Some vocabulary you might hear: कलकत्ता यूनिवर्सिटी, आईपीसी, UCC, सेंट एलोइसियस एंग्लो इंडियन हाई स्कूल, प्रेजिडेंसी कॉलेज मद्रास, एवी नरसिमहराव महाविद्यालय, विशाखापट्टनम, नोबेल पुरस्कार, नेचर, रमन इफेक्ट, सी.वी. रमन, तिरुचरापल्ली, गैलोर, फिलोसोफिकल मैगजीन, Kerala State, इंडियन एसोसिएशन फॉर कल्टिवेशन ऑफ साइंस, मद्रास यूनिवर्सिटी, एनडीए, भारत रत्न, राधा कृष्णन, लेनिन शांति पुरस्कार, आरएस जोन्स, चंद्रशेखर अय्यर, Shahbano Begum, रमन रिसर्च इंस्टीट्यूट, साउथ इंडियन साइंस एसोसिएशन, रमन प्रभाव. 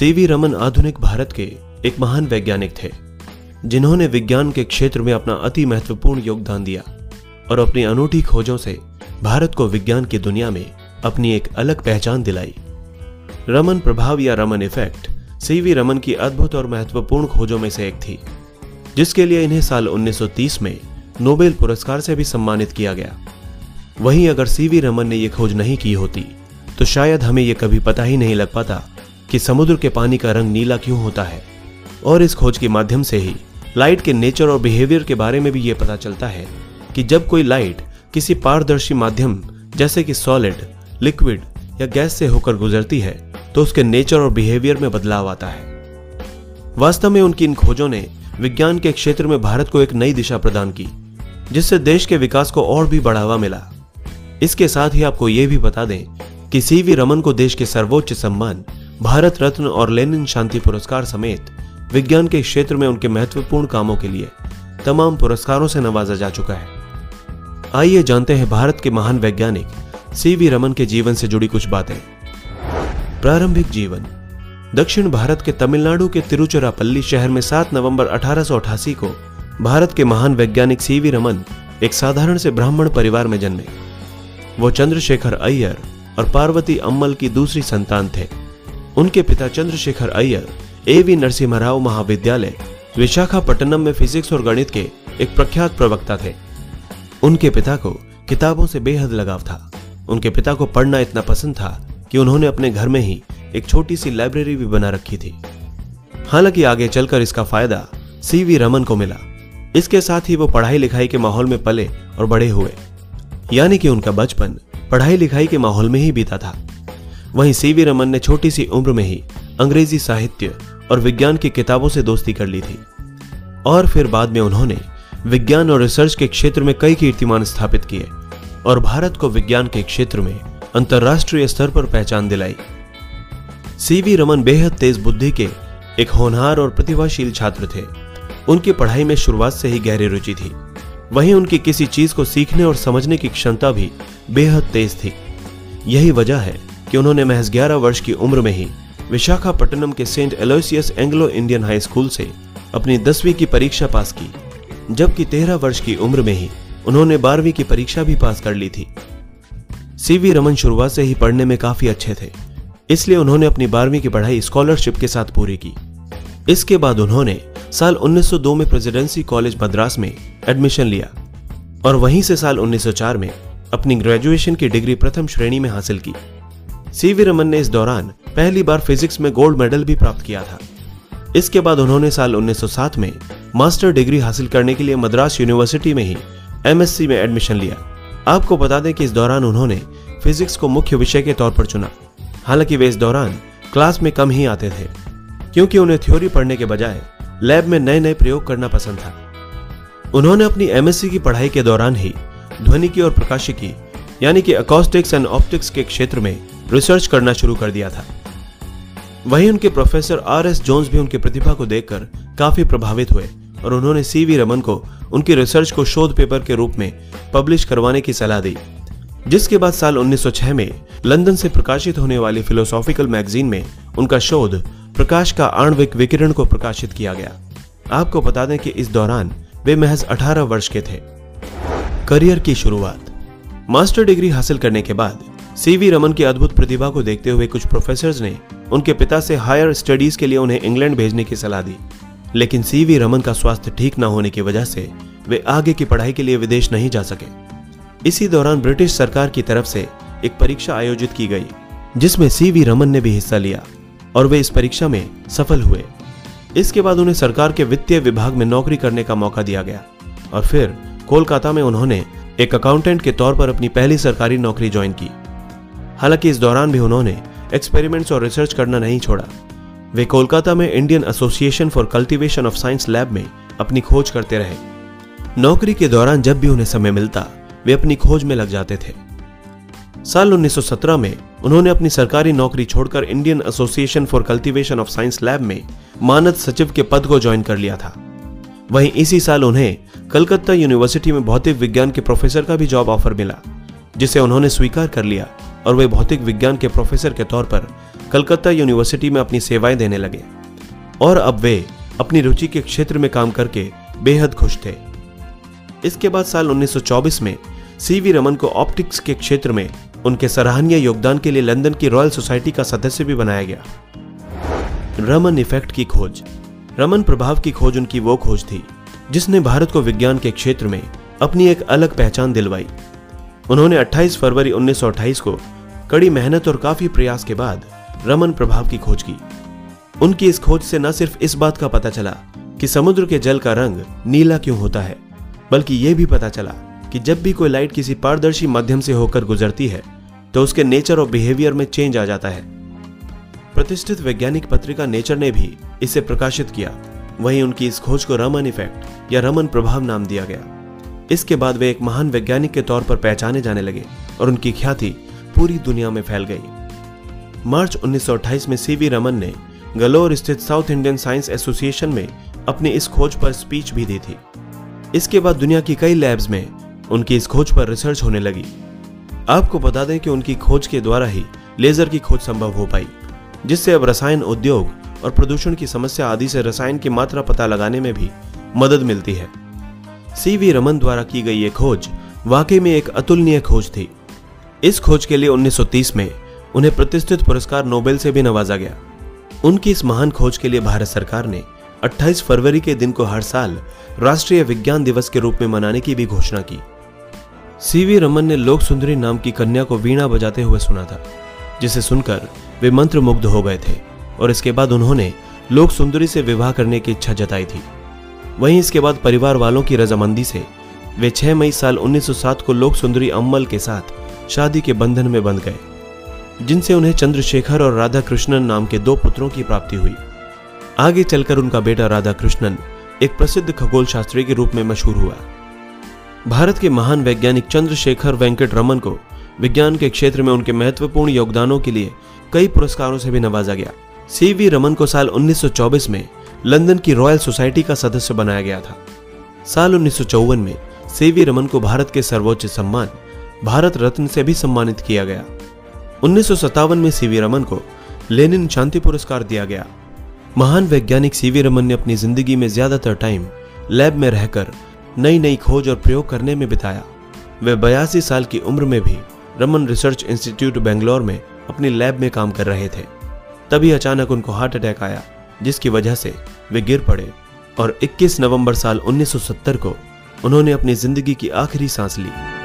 सी.वी. रमन आधुनिक भारत के एक महान वैज्ञानिक थे जिन्होंने विज्ञान के क्षेत्र में अपना अति महत्वपूर्ण योगदान दिया और अपनी अनूठी खोजों से भारत को विज्ञान की दुनिया में अपनी एक अलग पहचान दिलाई। रमन प्रभाव या रमन इफेक्ट सी.वी. रमन की अद्भुत और महत्वपूर्ण खोजों में से एक थी, जिसके लिए इन्हें साल 1930 में नोबेल पुरस्कार से भी सम्मानित किया गया। वहीं अगर सी.वी. रमन ने यह खोज नहीं की होती तो शायद हमें यह कभी पता ही नहीं लग पाता कि समुद्र के पानी का रंग नीला क्यों होता है, और इस खोज के माध्यम से ही लाइट के नेचर और बिहेवियर के बारे में भी ये पता चलता है कि जब कोई लाइट किसी पारदर्शी माध्यम जैसे कि सॉलिड, लिक्विड या गैस से होकर गुजरती है तो उसके नेचर और बिहेवियर में बदलाव आता है। वास्तव में उनकी इन खोजों ने विज्ञान के क्षेत्र में भारत को एक नई दिशा प्रदान की, जिससे देश के विकास को और भी बढ़ावा मिला। इसके साथ ही आपको ये भी बता दें कि सी.वी. रमन को देश के सर्वोच्च सम्मान भारत रत्न और लेनिन शांति पुरस्कार समेत विज्ञान के क्षेत्र में उनके महत्वपूर्ण कामों के लिए तमाम पुरस्कारों से नवाजा जा चुका है। आइए जानते हैं भारत के महान वैज्ञानिक सी.वी. रमन के जीवन से जुड़ी कुछ बातें। प्रारंभिक जीवन। दक्षिण भारत के तमिलनाडु के तिरुचरापल्ली शहर में 7 नवंबर 1888 को भारत के महान वैज्ञानिक सी.वी. रमन एक साधारण से ब्राह्मण परिवार में जन्मे। वो चंद्रशेखर अय्यर और पार्वती अम्मल की दूसरी संतान थे। उनके पिता चंद्रशेखर अय्यर एवी नरसिमहराव महाविद्यालय विशाखापट्टनम में फिजिक्स और गणित के एक प्रख्यात प्रवक्ता थे। उनके पिता को किताबों से बेहद लगाव था। उनके पिता को पढ़ना इतना पसंद था कि उन्होंने अपने घर में ही एक छोटी सी लाइब्रेरी भी बना रखी थी। हालांकि आगे चलकर इसका फायदा सी.वी. रमन को मिला। इसके साथ ही वो पढ़ाई लिखाई के माहौल में पले और बड़े हुए, यानी कि उनका बचपन पढ़ाई लिखाई के माहौल में ही बीता था। वहीं सी.वी. रमन ने छोटी सी उम्र में ही अंग्रेजी साहित्य और विज्ञान की किताबों से दोस्ती कर ली थी, और फिर बाद में उन्होंने विज्ञान और रिसर्च के क्षेत्र में कई कीर्तिमान स्थापित किए और भारत को विज्ञान के क्षेत्र में अंतर्राष्ट्रीय स्तर पर पहचान दिलाई। सी.वी. रमन बेहद तेज बुद्धि के एक होनहार और प्रतिभाशील छात्र थे। उनकी पढ़ाई में शुरुआत से ही गहरी रुचि थी। वहीं उनकी किसी चीज को सीखने और समझने की क्षमता भी बेहद तेज थी। यही वजह है कि उन्होंने महज 11 वर्ष की उम्र में ही विशाखापट्टनम के सेंट एलोइसियस एंग्लो इंडियन हाई स्कूल से अपनी 10वीं की परीक्षा पास की, जबकि 13 वर्ष की उम्र में ही उन्होंने 12वीं की परीक्षा भी पास कर ली थी। सी.वी. रमन शुरुआत से ही पढ़ने में काफी अच्छे थे, इसलिए उन्होंने अपनी 12वीं की पढ़ाई स्कॉलरशिप के साथ पूरी की। इसके बाद उन्होंने साल 1902 में प्रेजिडेंसी कॉलेज मद्रास में एडमिशन लिया और वहीं से साल 1904 में अपनी ग्रेजुएशन की डिग्री प्रथम श्रेणी में हासिल की। सी.वी. रमन ने इस दौरान पहली बार फिजिक्स में गोल्ड मेडल भी प्राप्त किया था। इसके बाद उन्होंने साल 1907 में मास्टर डिग्री हासिल करने के लिए मद्रास यूनिवर्सिटी में ही एमएससी में एडमिशन लिया। आपको बता दें कि इस दौरान उन्होंने फिजिक्स को मुख्य विषय के तौर पर चुना। हालांकि वे इस दौरान क्लास में कम ही आते थे, क्योंकि उन्हें थ्योरी पढ़ने के बजाय लैब में नए नए प्रयोग करना पसंद था। उन्होंने अपनी एमएससी की पढ़ाई के दौरान ही ध्वनि की और प्रकाशिकी यानी कि एकॉस्टिक्स एंड ऑप्टिक्स के क्षेत्र में रिसर्च करना शुरू कर दिया था। वहीं उनके प्रोफेसर आरएस जोन्स भी उनकी प्रतिभा को देखकर काफी प्रभावित हुए और उन्होंने सी.वी. रमन को उनकी रिसर्च को शोध पेपर के रूप में पब्लिश करवाने की सलाह दी, जिसके बाद साल 1906 में लंदन से प्रकाशित होने वाली फिलोसोफिकल मैगजीन में उनका शोध प्रकाश का आणविक विकिरण को प्रकाशित किया गया। आपको बता दें कि इस दौरान वे महज 18 वर्ष के थे। करियर की शुरुआत। मास्टर डिग्री हासिल करने के बाद सी.वी. रमन की अद्भुत प्रतिभा को देखते हुए कुछ प्रोफेसर्स ने उनके पिता से हायर स्टडीज के लिए उन्हें इंग्लैंड भेजने की सलाह दी, लेकिन सी.वी. रमन का स्वास्थ्य ठीक न होने की वजह से वे आगे की पढ़ाई के लिए विदेश नहीं जा सके। इसी दौरान ब्रिटिश सरकार की तरफ से एक परीक्षा आयोजित की गई, जिसमें सी.वी. रमन ने भी हिस्सा लिया और वे इस परीक्षा में सफल हुए। इसके बाद उन्हें सरकार के वित्तीय विभाग में नौकरी करने का मौका दिया गया और फिर कोलकाता में उन्होंने एक अकाउंटेंट के तौर पर अपनी पहली सरकारी नौकरी ज्वाइन की। हालांकि इस दौरान भी उन्होंने एक्सपेरिमेंट्स और रिसर्च करना नहीं छोड़ा। वे कोलकाता में इंडियन एसोसिएशन फॉर कल्टिवेशन ऑफ साइंस lab में अपनी खोज करते रहे। नौकरी के दौरान जब भी उन्हें समय मिलता वे अपनी खोज में लग जाते थे। साल 1917 में उन्होंने अपनी सरकारी नौकरी छोड़कर इंडियन एसोसिएशन फॉर कल्टिवेशन ऑफ साइंस lab में मानद सचिव के पद को ज्वाइन कर लिया था। वहीं इसी साल उन्हें कलकत्ता यूनिवर्सिटी में भौतिक विज्ञान के प्रोफेसर का भी जॉब ऑफर मिला, जिसे उन्होंने स्वीकार कर लिया और वे भौतिक विज्ञान के प्रोफेसर के तौर पर कलकत्ता यूनिवर्सिटी में अपनी सेवाएं देने लगे और अब वे अपनी रुचि के क्षेत्र में काम करके बेहद खुश थे। इसके बाद साल 1924 में सी.वी. रमन को ऑप्टिक्स के क्षेत्र में उनके सराहनीय योगदान के लिए लंदन की रॉयल सोसाइटी का सदस्य भी बनाया गया। रमन इफेक्ट की खोज। रमन प्रभाव की खोज उनकी वो खोज थी जिसने भारत को विज्ञान के क्षेत्र में अपनी एक अलग पहचान दिलवाई। उन्होंने 28 फरवरी 1928 को कड़ी मेहनत और काफी प्रयास के बाद रमन प्रभाव की खोज की। उनकी इस खोज से न सिर्फ इस बात का पता चला कि समुद्र के जल का रंग नीला क्यों होता है, बल्कि यह भी पता चला कि जब भी कोई लाइट किसी पारदर्शी माध्यम से होकर गुजरती है तो उसके नेचर और बिहेवियर में चेंज आ जाता है। प्रतिष्ठित वैज्ञानिक पत्रिका नेचर ने भी इसे प्रकाशित किया। वहीं उनकी इस खोज को रमन इफेक्ट या रमन प्रभाव नाम दिया गया। इसके बाद वे एक महान वैज्ञानिक के तौर पर पहचाने जाने लगे और उनकी ख्याति पूरी दुनिया में फैल गई। मार्च 1928 में सी.वी. रमन ने गैलोर स्थित साउथ इंडियन साइंस एसोसिएशन में अपनी इस खोज पर स्पीच भी दी थी। इसके बाद दुनिया की कई लैब्स में उनकी इस खोज पर रिसर्च होने लगी। आपको बता दें कि उनकी खोज के द्वारा ही लेजर की खोज संभव हो पाई, जिससे अब रसायन उद्योग और प्रदूषण की समस्या आदि से रसायन की मात्रा पता लगाने में भी मदद मिलती है। सी.वी. रमन द्वारा की गई ये खोज वाकई में एक अतुलनीय खोज थी। इस खोज के लिए 1930 में उन्हें प्रतिष्ठित पुरस्कार नोबेल से भी नवाजा गया। उनकी इस महान खोज के लिए भारत सरकार ने 28 फरवरी के दिन को हर साल राष्ट्रीय विज्ञान दिवस के रूप में मनाने की भी घोषणा की। सी.वी. रमन ने लोक सुंदरी नाम की कन्या को वीणा बजाते हुए सुना था, जिसे सुनकर वे मंत्रमुग्ध हो गए थे और इसके बाद उन्होंने लोक सुंदरी से विवाह करने की इच्छा जताई थी। वहीं इसके बाद परिवार वालों की रजामंदी से वे 6 मई साल 1907 को लोक सुंदरी अम्मल के साथ शादी के बंधन में बंध गए, जिनसे उन्हें चंद्रशेखर और राधा कृष्णन नाम के 2 पुत्रों की प्राप्ति हुई। आगे चलकर उनका बेटा राधा कृष्णन एक प्रसिद्ध खगोल शास्त्री के रूप में मशहूर हुआ। भारत के महान वैज्ञानिक चंद्रशेखर वेंकट रमन को विज्ञान के क्षेत्र में उनके महत्वपूर्ण योगदानों के लिए कई पुरस्कारों से भी नवाजा गया। सी.वी. रमन को साल 1924 में लंदन की रॉयल सोसाइटी का सदस्य बनाया गया था। साल 1954 में सी.वी. रमन को भारत के सर्वोच्च सम्मान भारत रत्न से भी सम्मानित किया गया। 1957 में सी.वी. रमन को लेनिन शांति पुरस्कार दिया गया। महान वैज्ञानिक सी.वी. रमन ने अपनी जिंदगी में ज्यादातर टाइम लैब में रहकर नई नई खोज और प्रयोग करने में बिताया। वे 82 साल की उम्र में भी रमन रिसर्च इंस्टीट्यूट बेंगलोर में अपनी लैब में काम कर रहे थे। तभी अचानक उनको हार्ट अटैक आया, जिसकी वजह से वे गिर पड़े और 21 नवंबर साल 1970 को उन्होंने अपनी जिंदगी की आखिरी सांस ली।